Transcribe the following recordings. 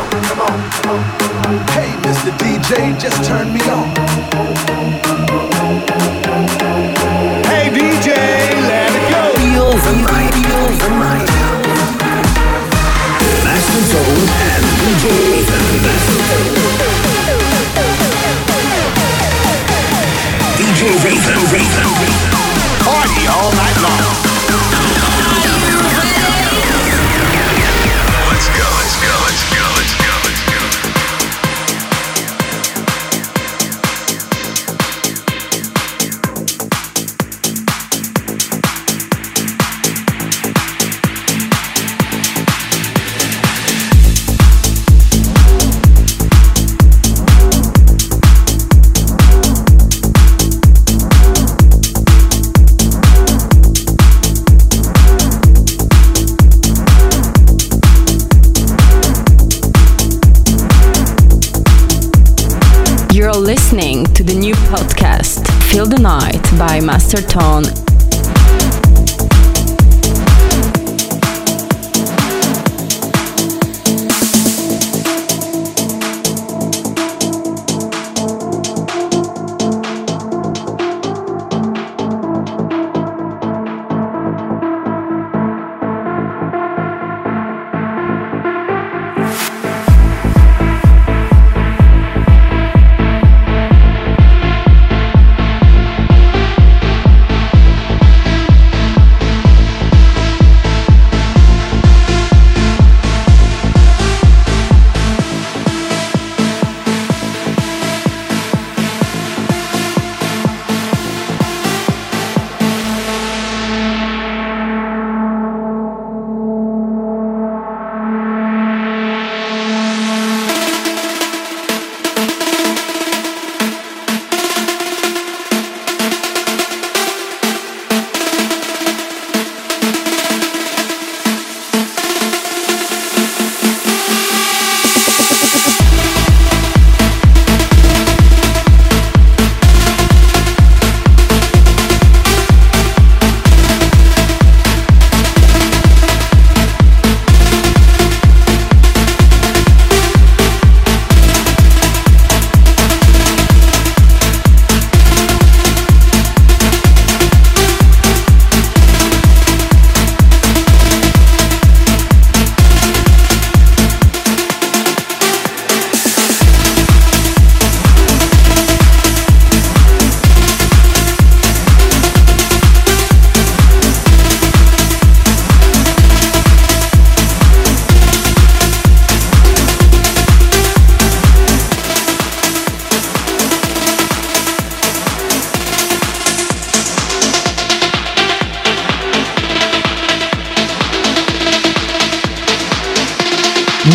on, come on, come on. Hey, Mr. DJ, just turn me on. Hey, DJ, let it go. Feel the night, feel the night. Master Tone and DJ Razor. DJ Razor. Party all night long. Listening to the new podcast Feel the Night by Master Tone.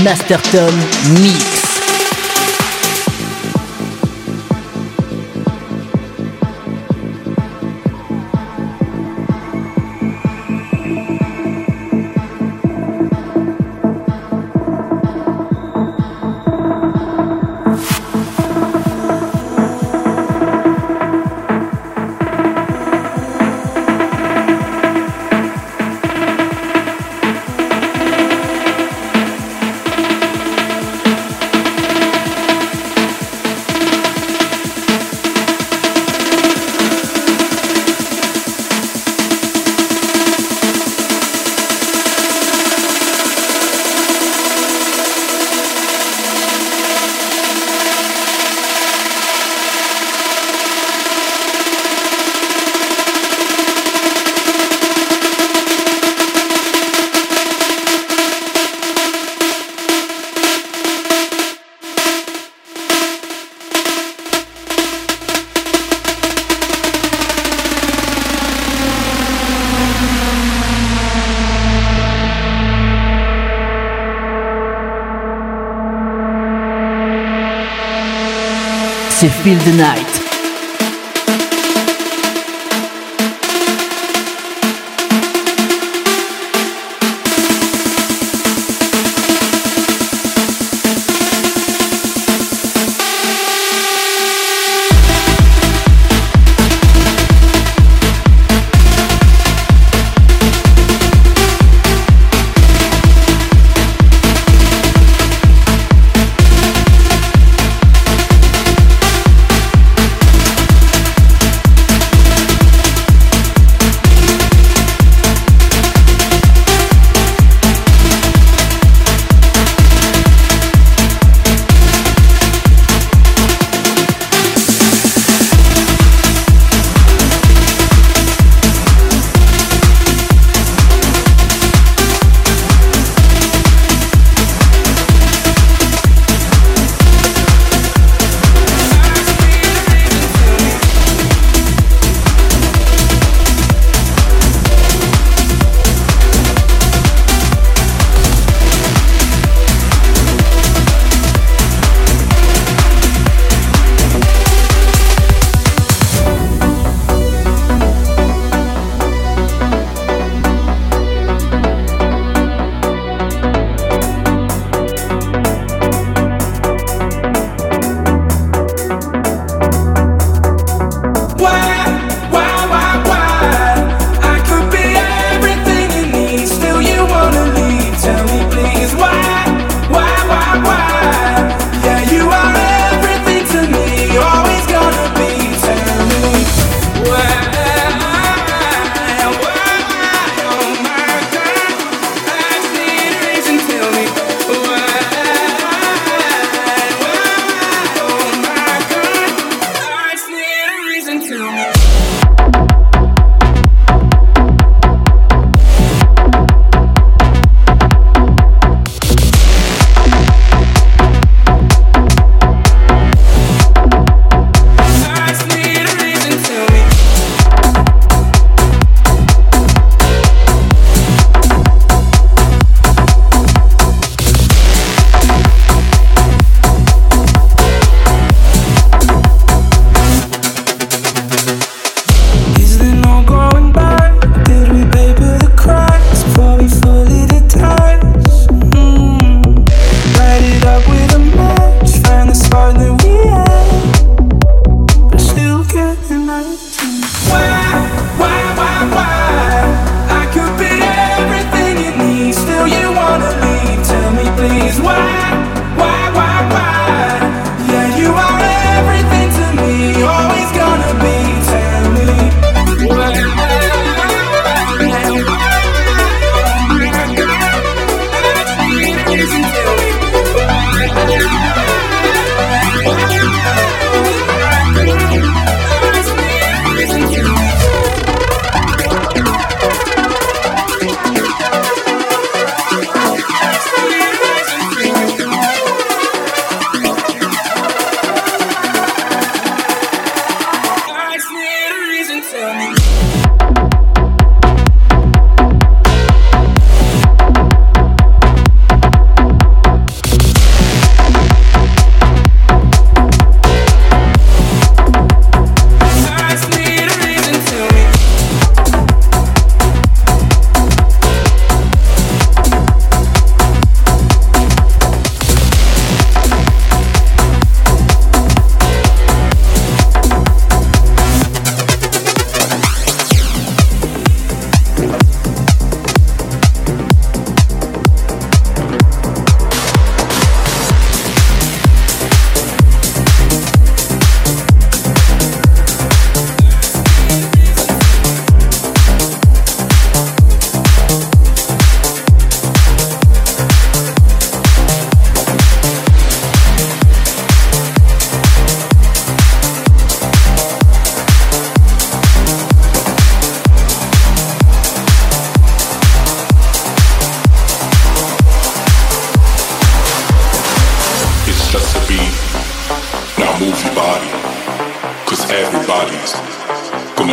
Master Tone Mix. C'est Feel the Night.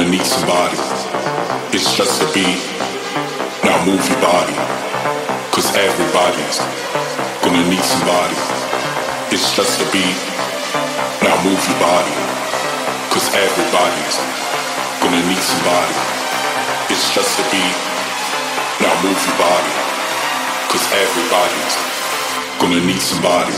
gonna need somebody. It's just a beat. Now move your body. 'Cause everybody's gonna need somebody. It's just a beat. Now move your body. 'Cause everybody's gonna need somebody. It's just a beat. Now move your body. 'Cause everybody's gonna need somebody.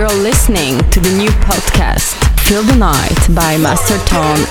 You're listening to the new podcast, Feel the Night by Master Tone.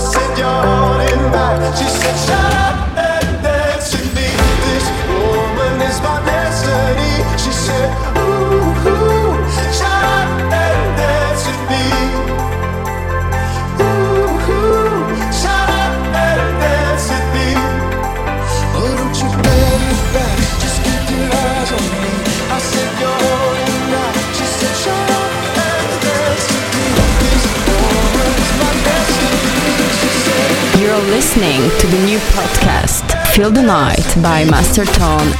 said you're in back. She said shut up and dance with me. This woman is my destiny. She said ooh, ooh, shut up and dance with me. Ooh, ooh, shut up and dance with me. Oh, don't you dance back, just keep your eyes on me. I said you're in back. She said shut up and dance with me. This woman is my destiny. You're listening to the new podcast, Feel the Night by Master Tone.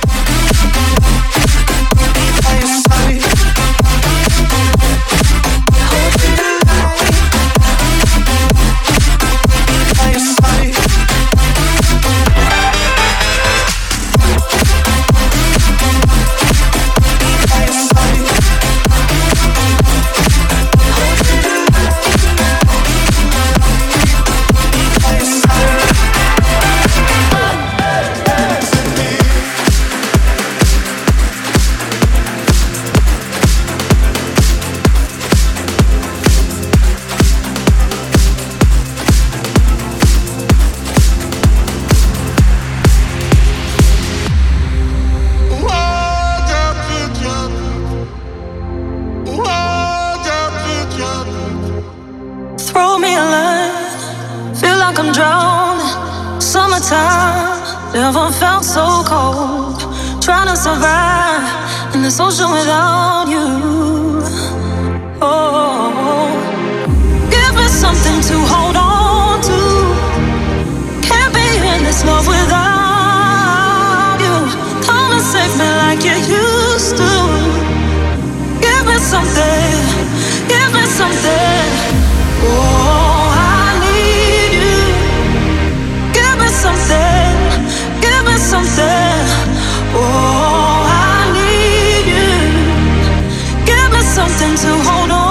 Never felt so cold, trying to survive in this ocean without you. Oh, give me something to hold on to. Can't be in this love without you. Come and save me like you used to. Give me something, give me something. Oh, I need you. Give me something. Something. Oh, I need you. Give me something to hold on to.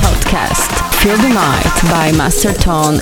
Podcast Feel the Night by Master Tone.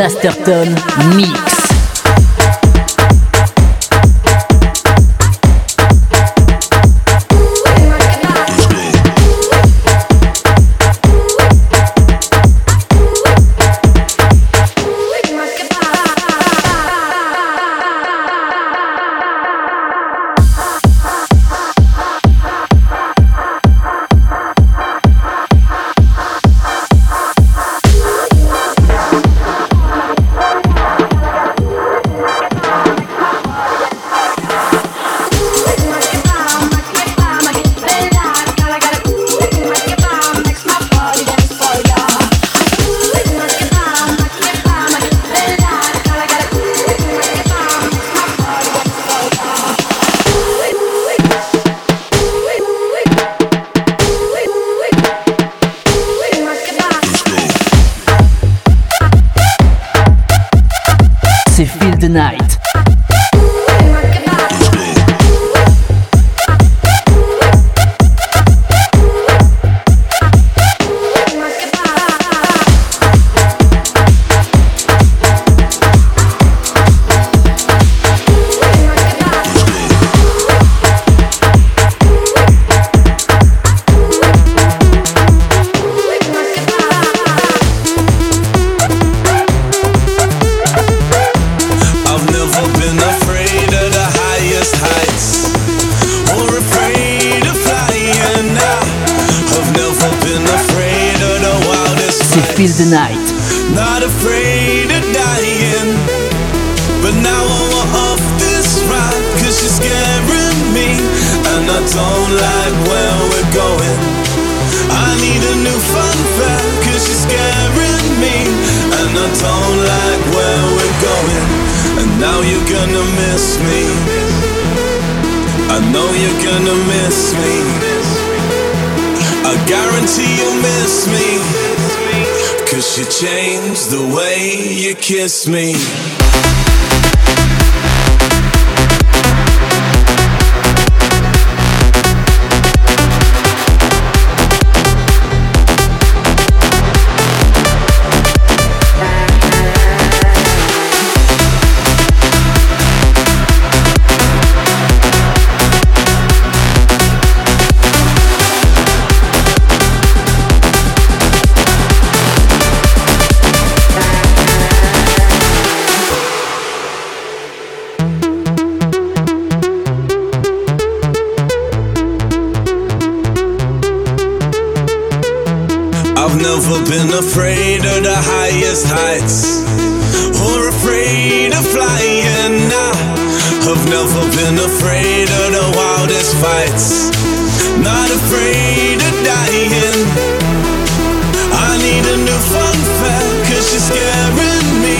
Master Tone Mix. Feel the night. Feel the night. Not afraid of dying, but now I want off this ride, 'cause she's scaring me, and I don't like where we're going. I need a new fun fact, 'cause she's scaring me, and I don't like where we're going. And now you're gonna miss me, I know you're gonna miss me, I guarantee you'll miss me, 'cause you changed the way you kiss me. I've never been afraid of the highest heights, or afraid of flying now. I've never been afraid of the wildest fights, not afraid of dying. I need a new fun fact, 'cause she's scaring me,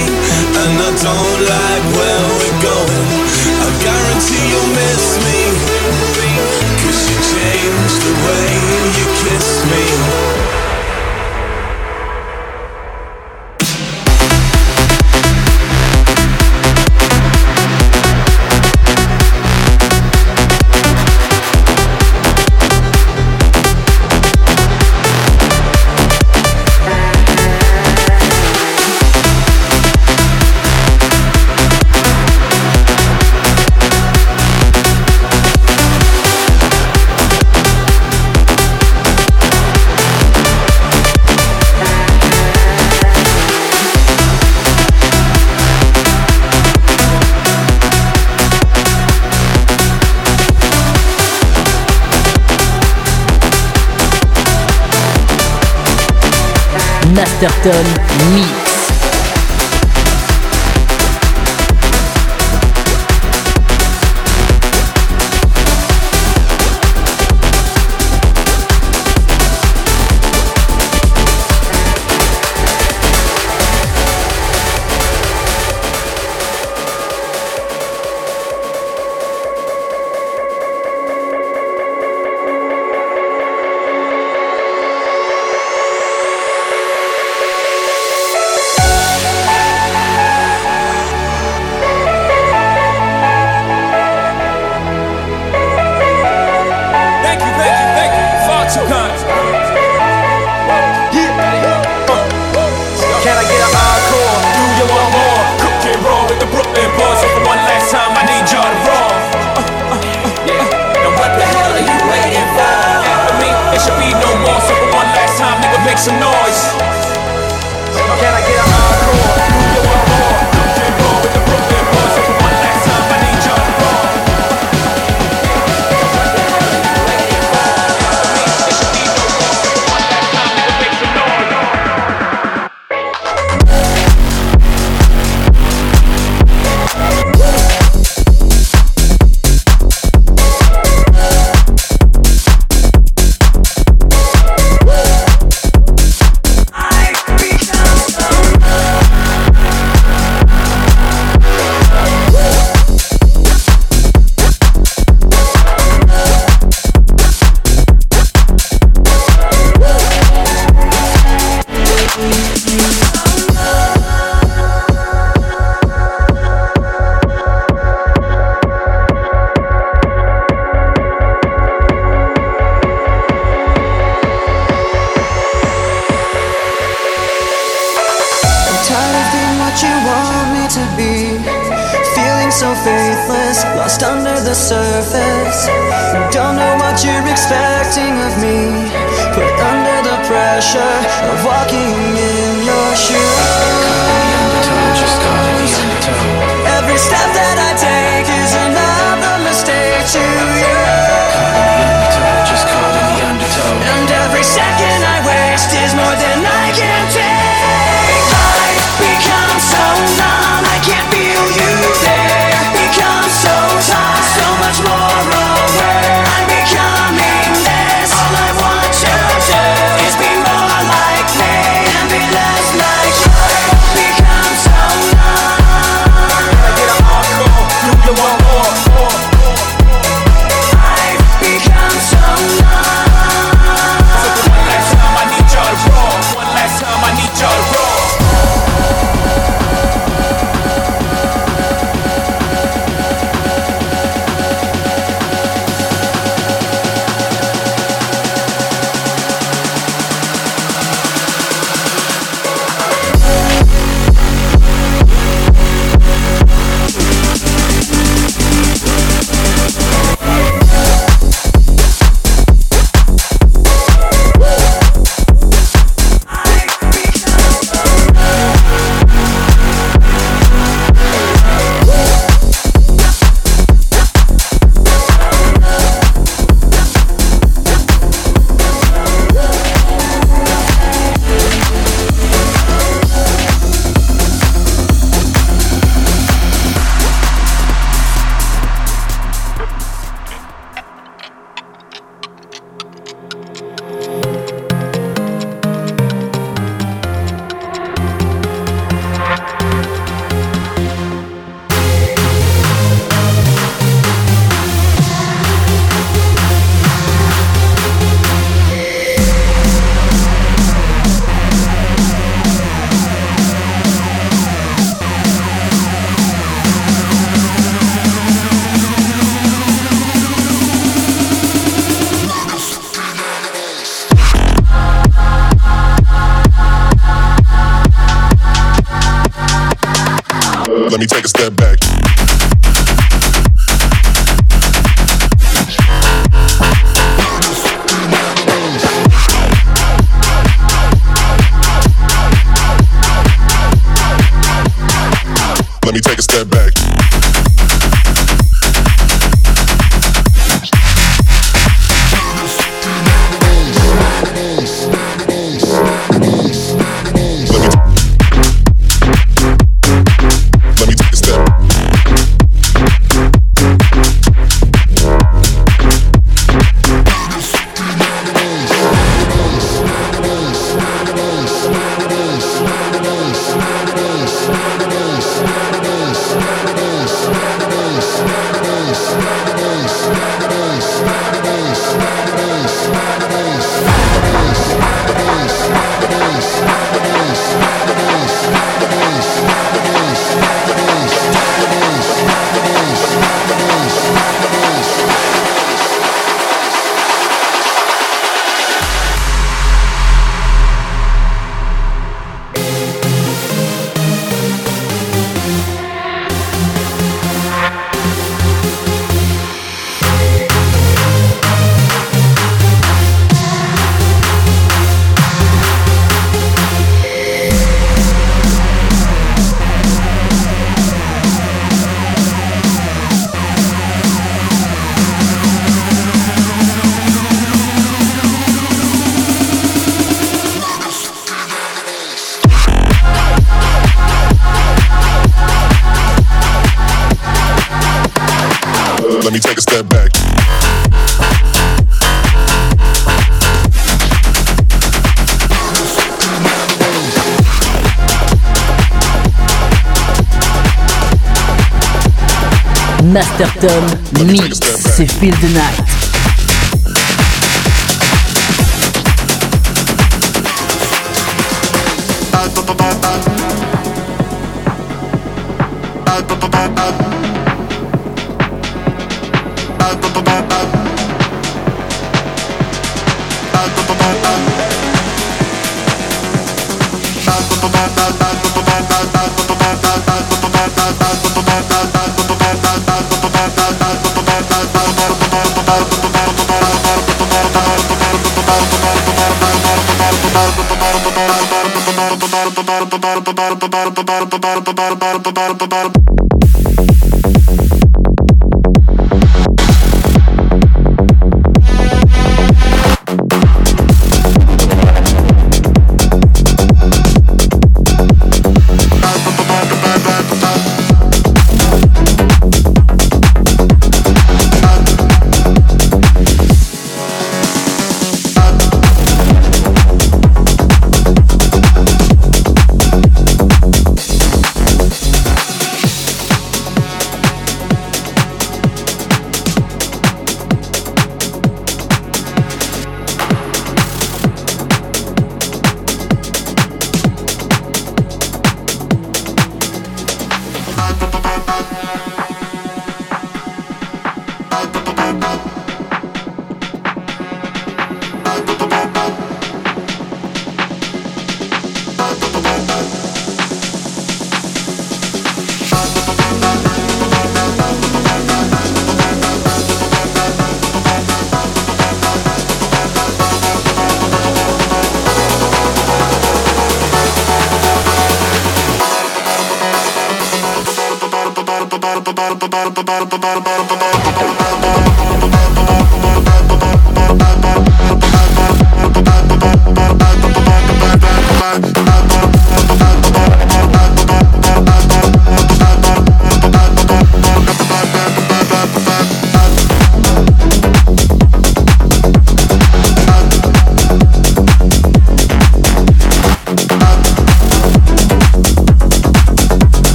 and I don't like where we're going. I guarantee you'll miss me, 'cause you changed the way you kiss me. Master Tone Mix. lost under the surface. Don't know what you're expecting of me. Put under the pressure of walking in your shoes. Every step that I take is another mistake to you. And every second I waste is more than I can take. I become so numb, I can't feel you there. Become so tired, so much more aware. I'm becoming this. All I want to do is be more like me and be less like you. Become so numb. I get a hardcore, nuclear war. I've become so numb. Master Tone mix, c'est Feel the Night. Ba ba ba ba.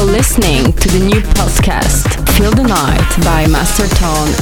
Listening to the new podcast Feel the Night by Master Tone.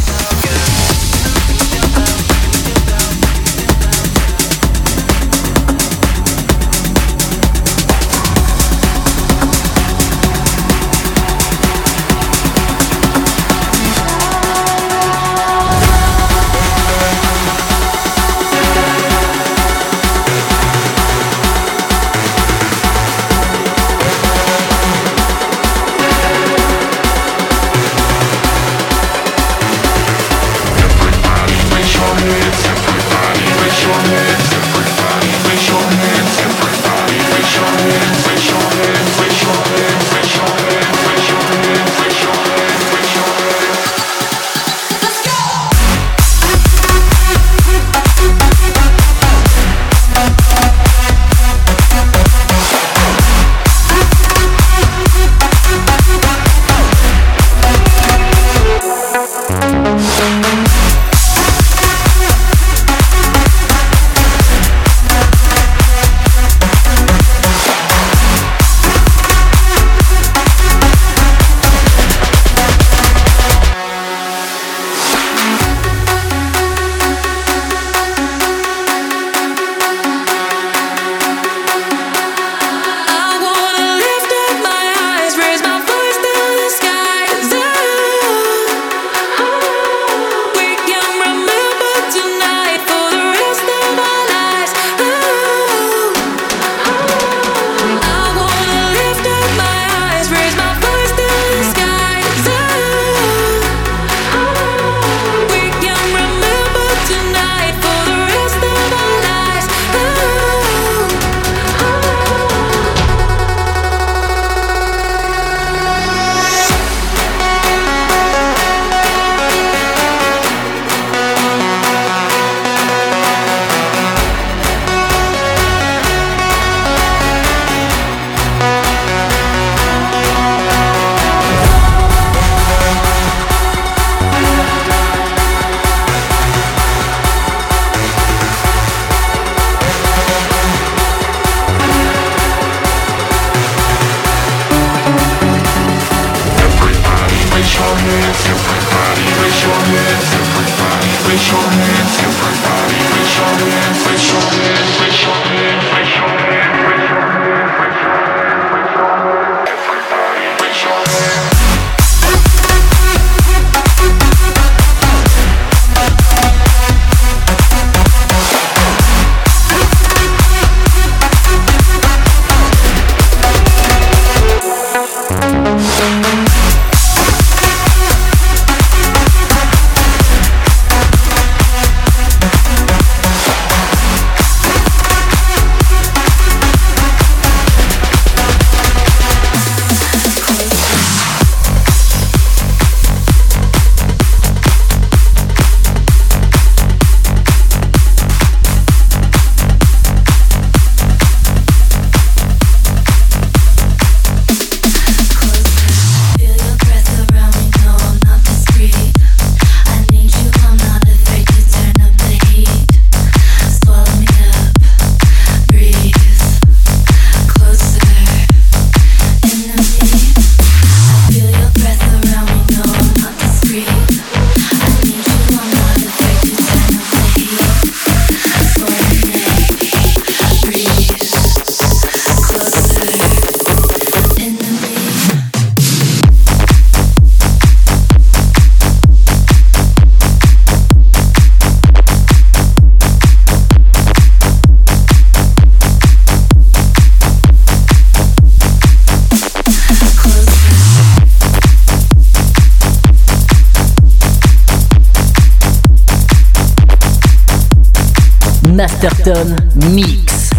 Master Tone Mix,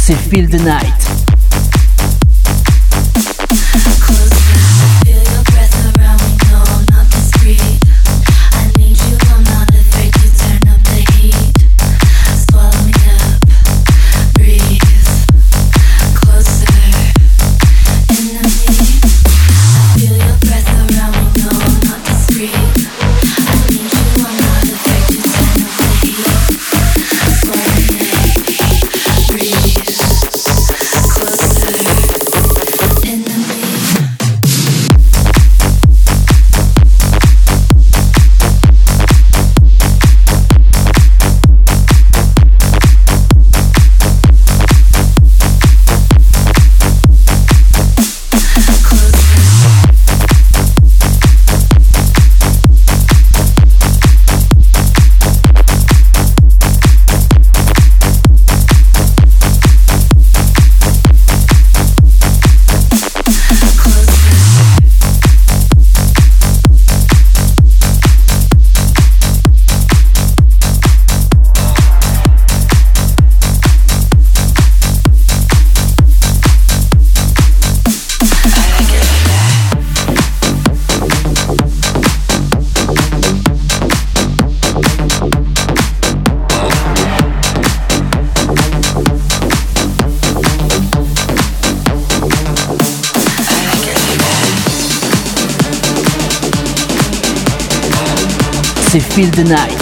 c'est Feel the Night. They feel the night.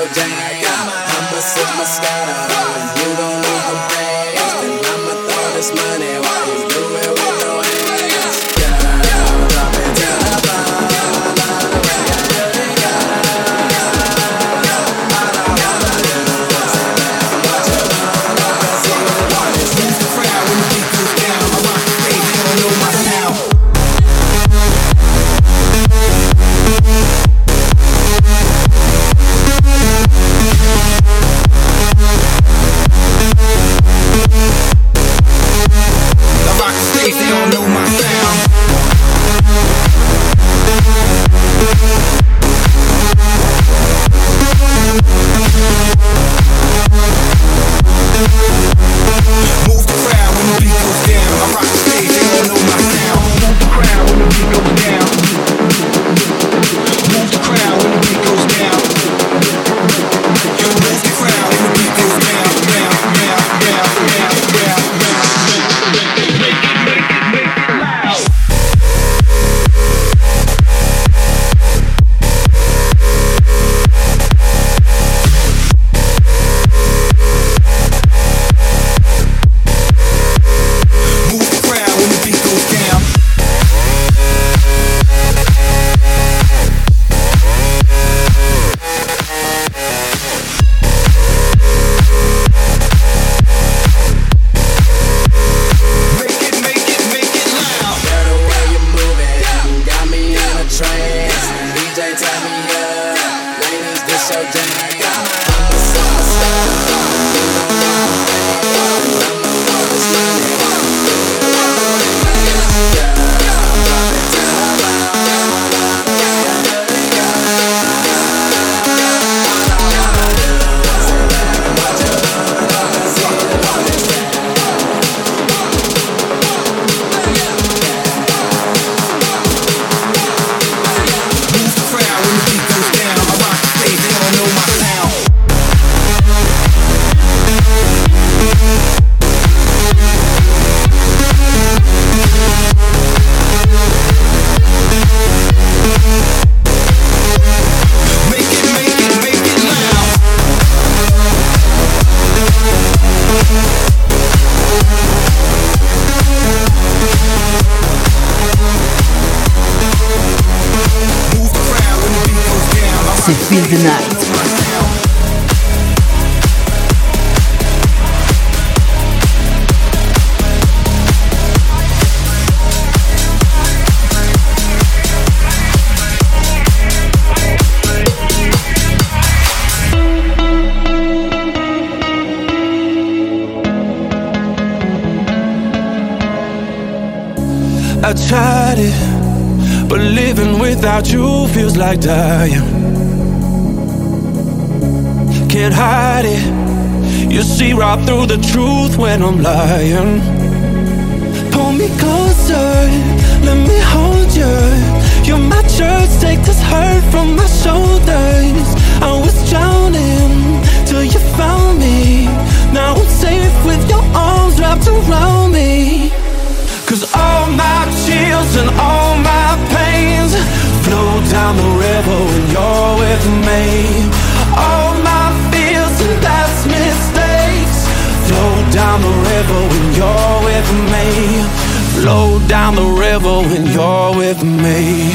your jack. I'ma sit my sky down and you don't need no pants. And I'ma throw this money while you do it with no hands. Girl, drop it to the like dying. Can't hide it. You see right through the truth when I'm lying. Pull me closer, let me hold you. You're my church, take this hurt from my shoulders. I was drowning till you found me. Now I'm safe with your arms wrapped around me. Cause all my chills and all my pains flow down the river when you're with me. All my fears and past mistakes flow down the river when you're with me. Flow down the river when you're with me.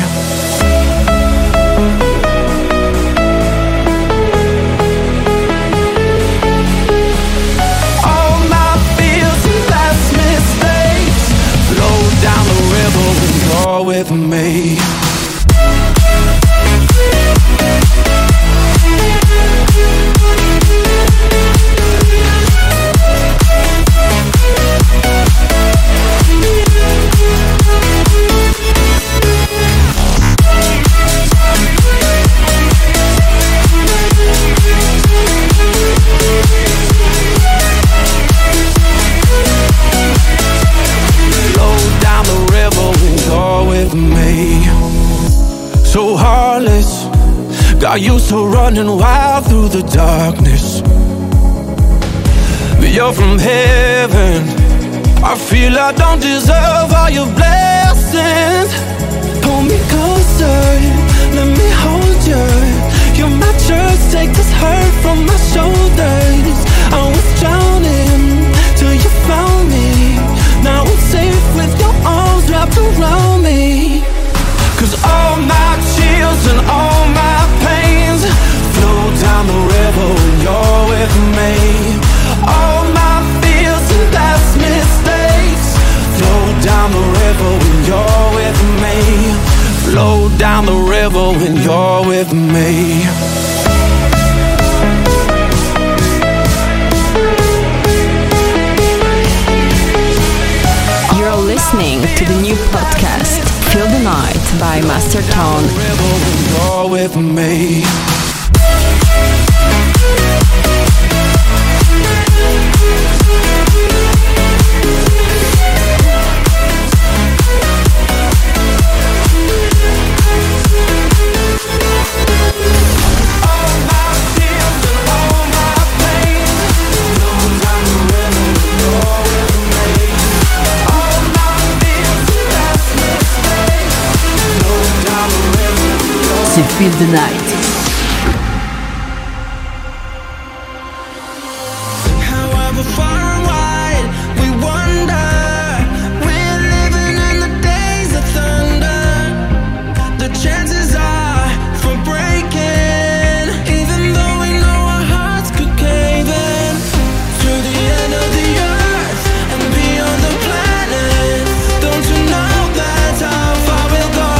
All my fears and past mistakes flow down the river when you're with me. I used to running wild through the darkness, but you're from heaven. I feel I don't deserve all your blessings. Pull me closer, let me hold you. You're my trust. take this hurt from my shoulders. I was drowning till you found me. Now I'm safe with your arms wrapped around me. Cause all my chills and all my pains flow down the river when you're with me. All my fears and past mistakes flow down the river when you're with me. Flow down the river when you're with me. Listening to the new podcast Feel the Night by Master Tone. You're with me. C'est Feel the Night. However far and wide we wander, we're living in the days of thunder. The chances are for breaking, even though we know our hearts could cave in. Through the end of the earth and beyond the planet, don't you know that's how far we'll go?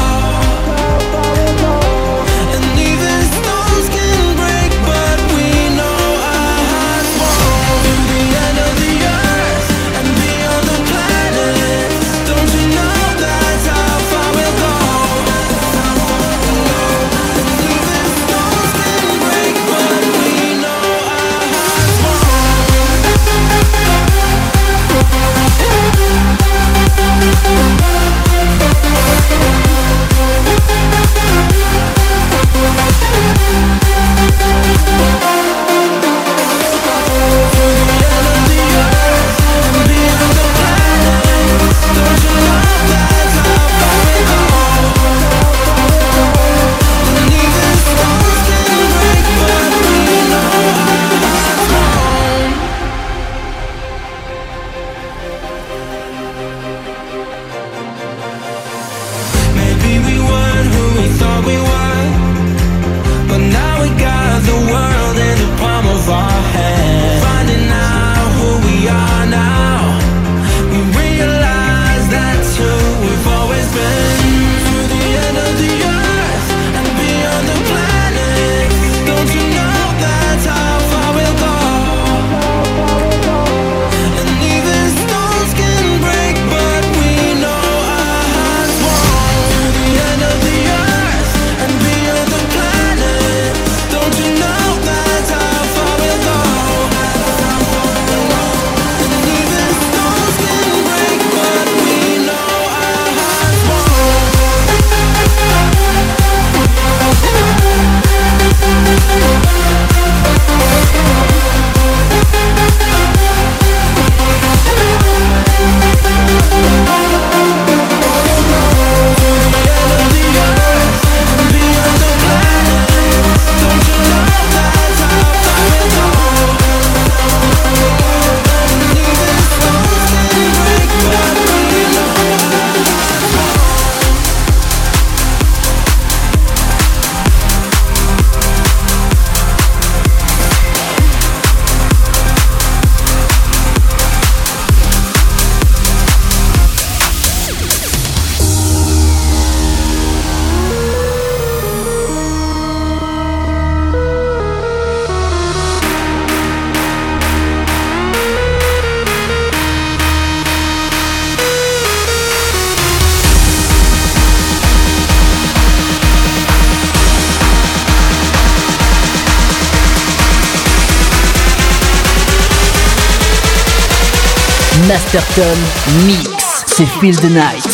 Master Tone Mix, c'est Feel the Night.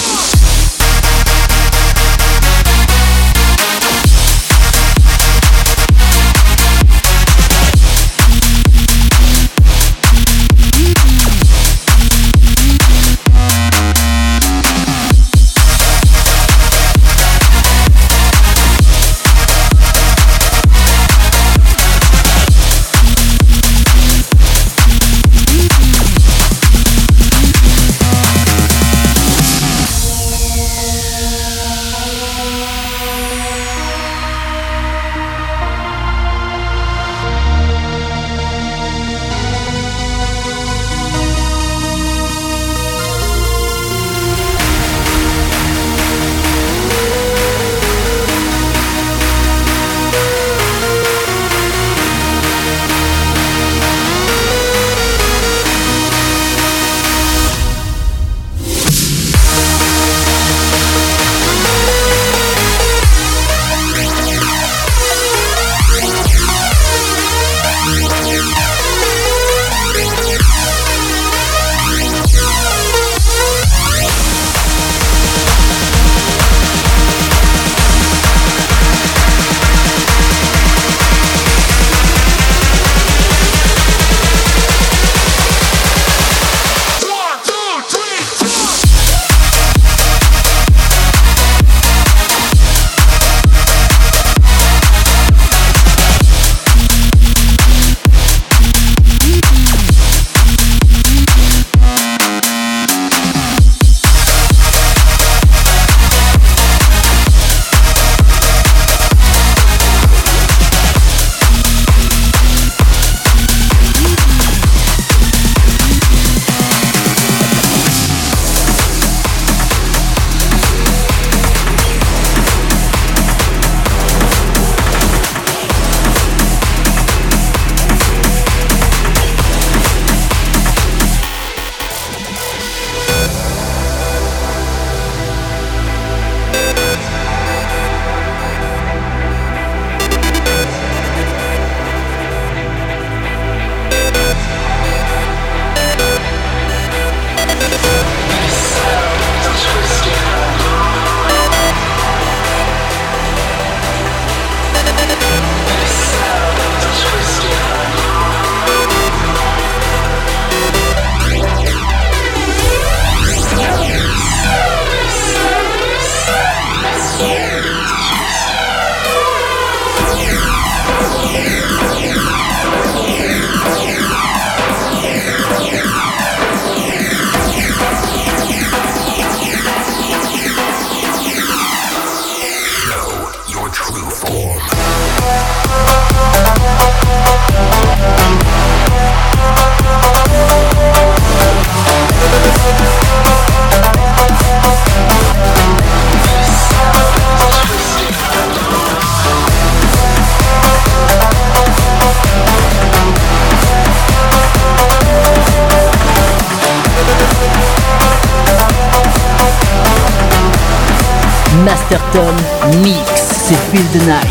Master Tone Mix, c'est Feel the Night.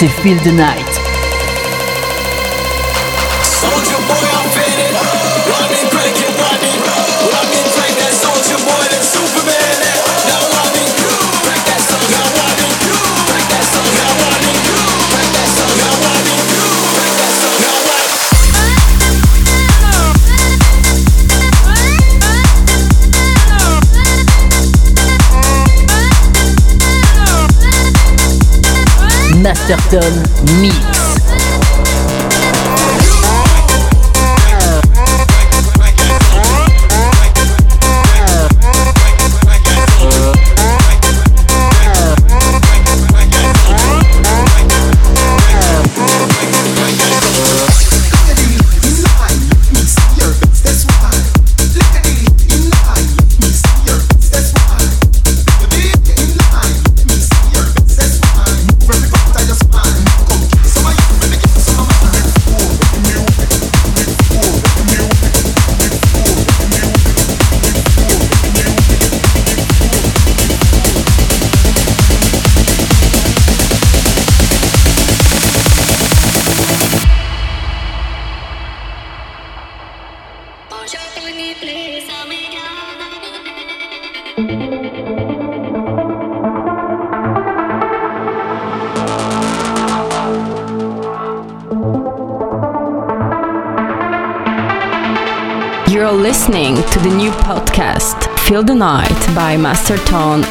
c'est Feel the Night. Master Tone Mix. You're listening to the new podcast Feel the Night by Master Tone.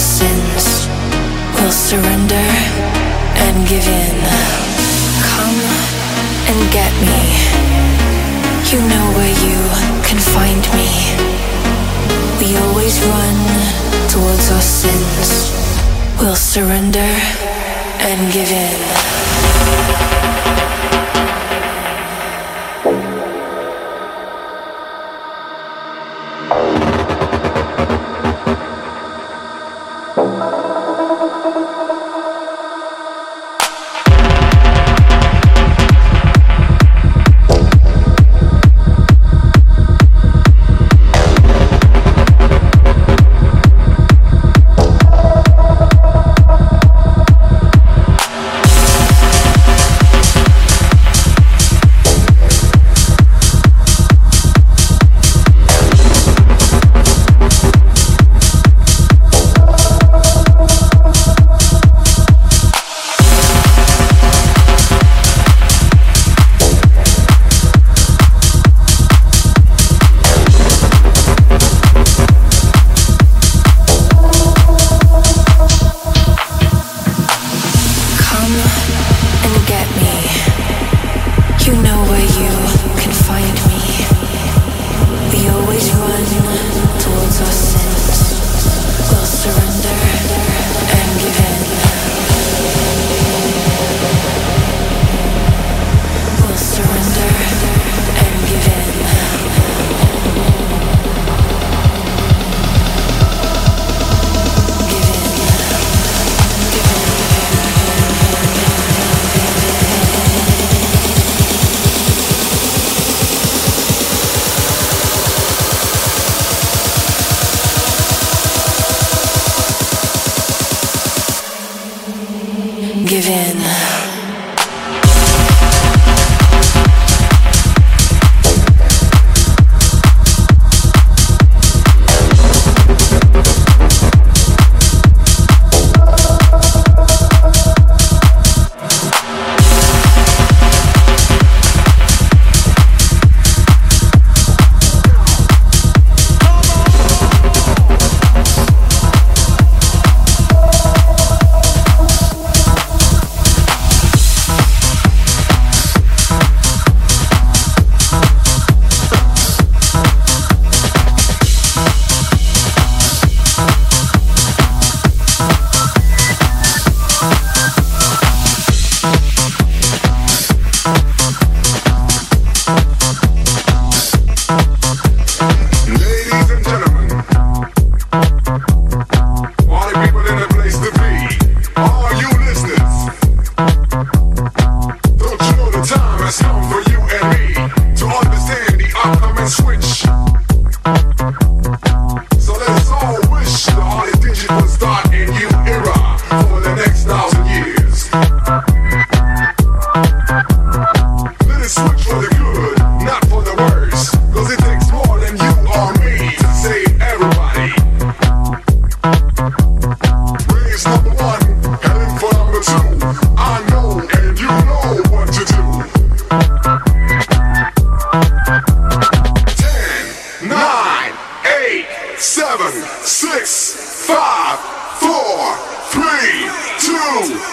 sins will surrender and give in. Come and get me. You know where you can find me. We always run towards our sins. We'll surrender and give in.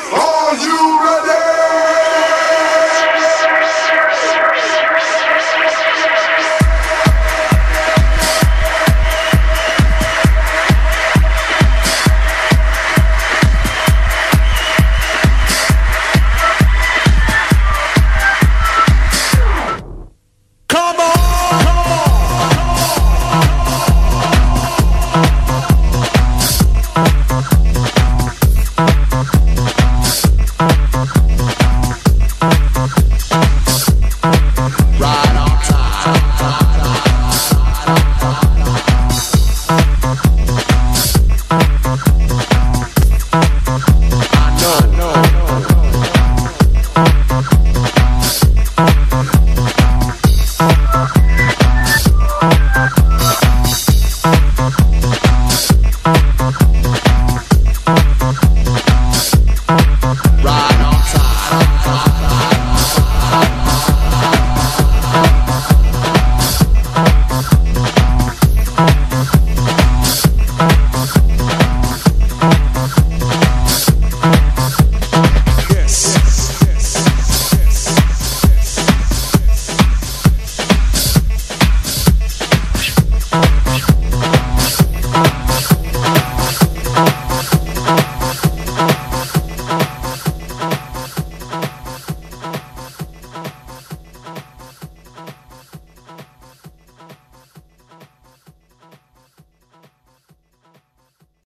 All you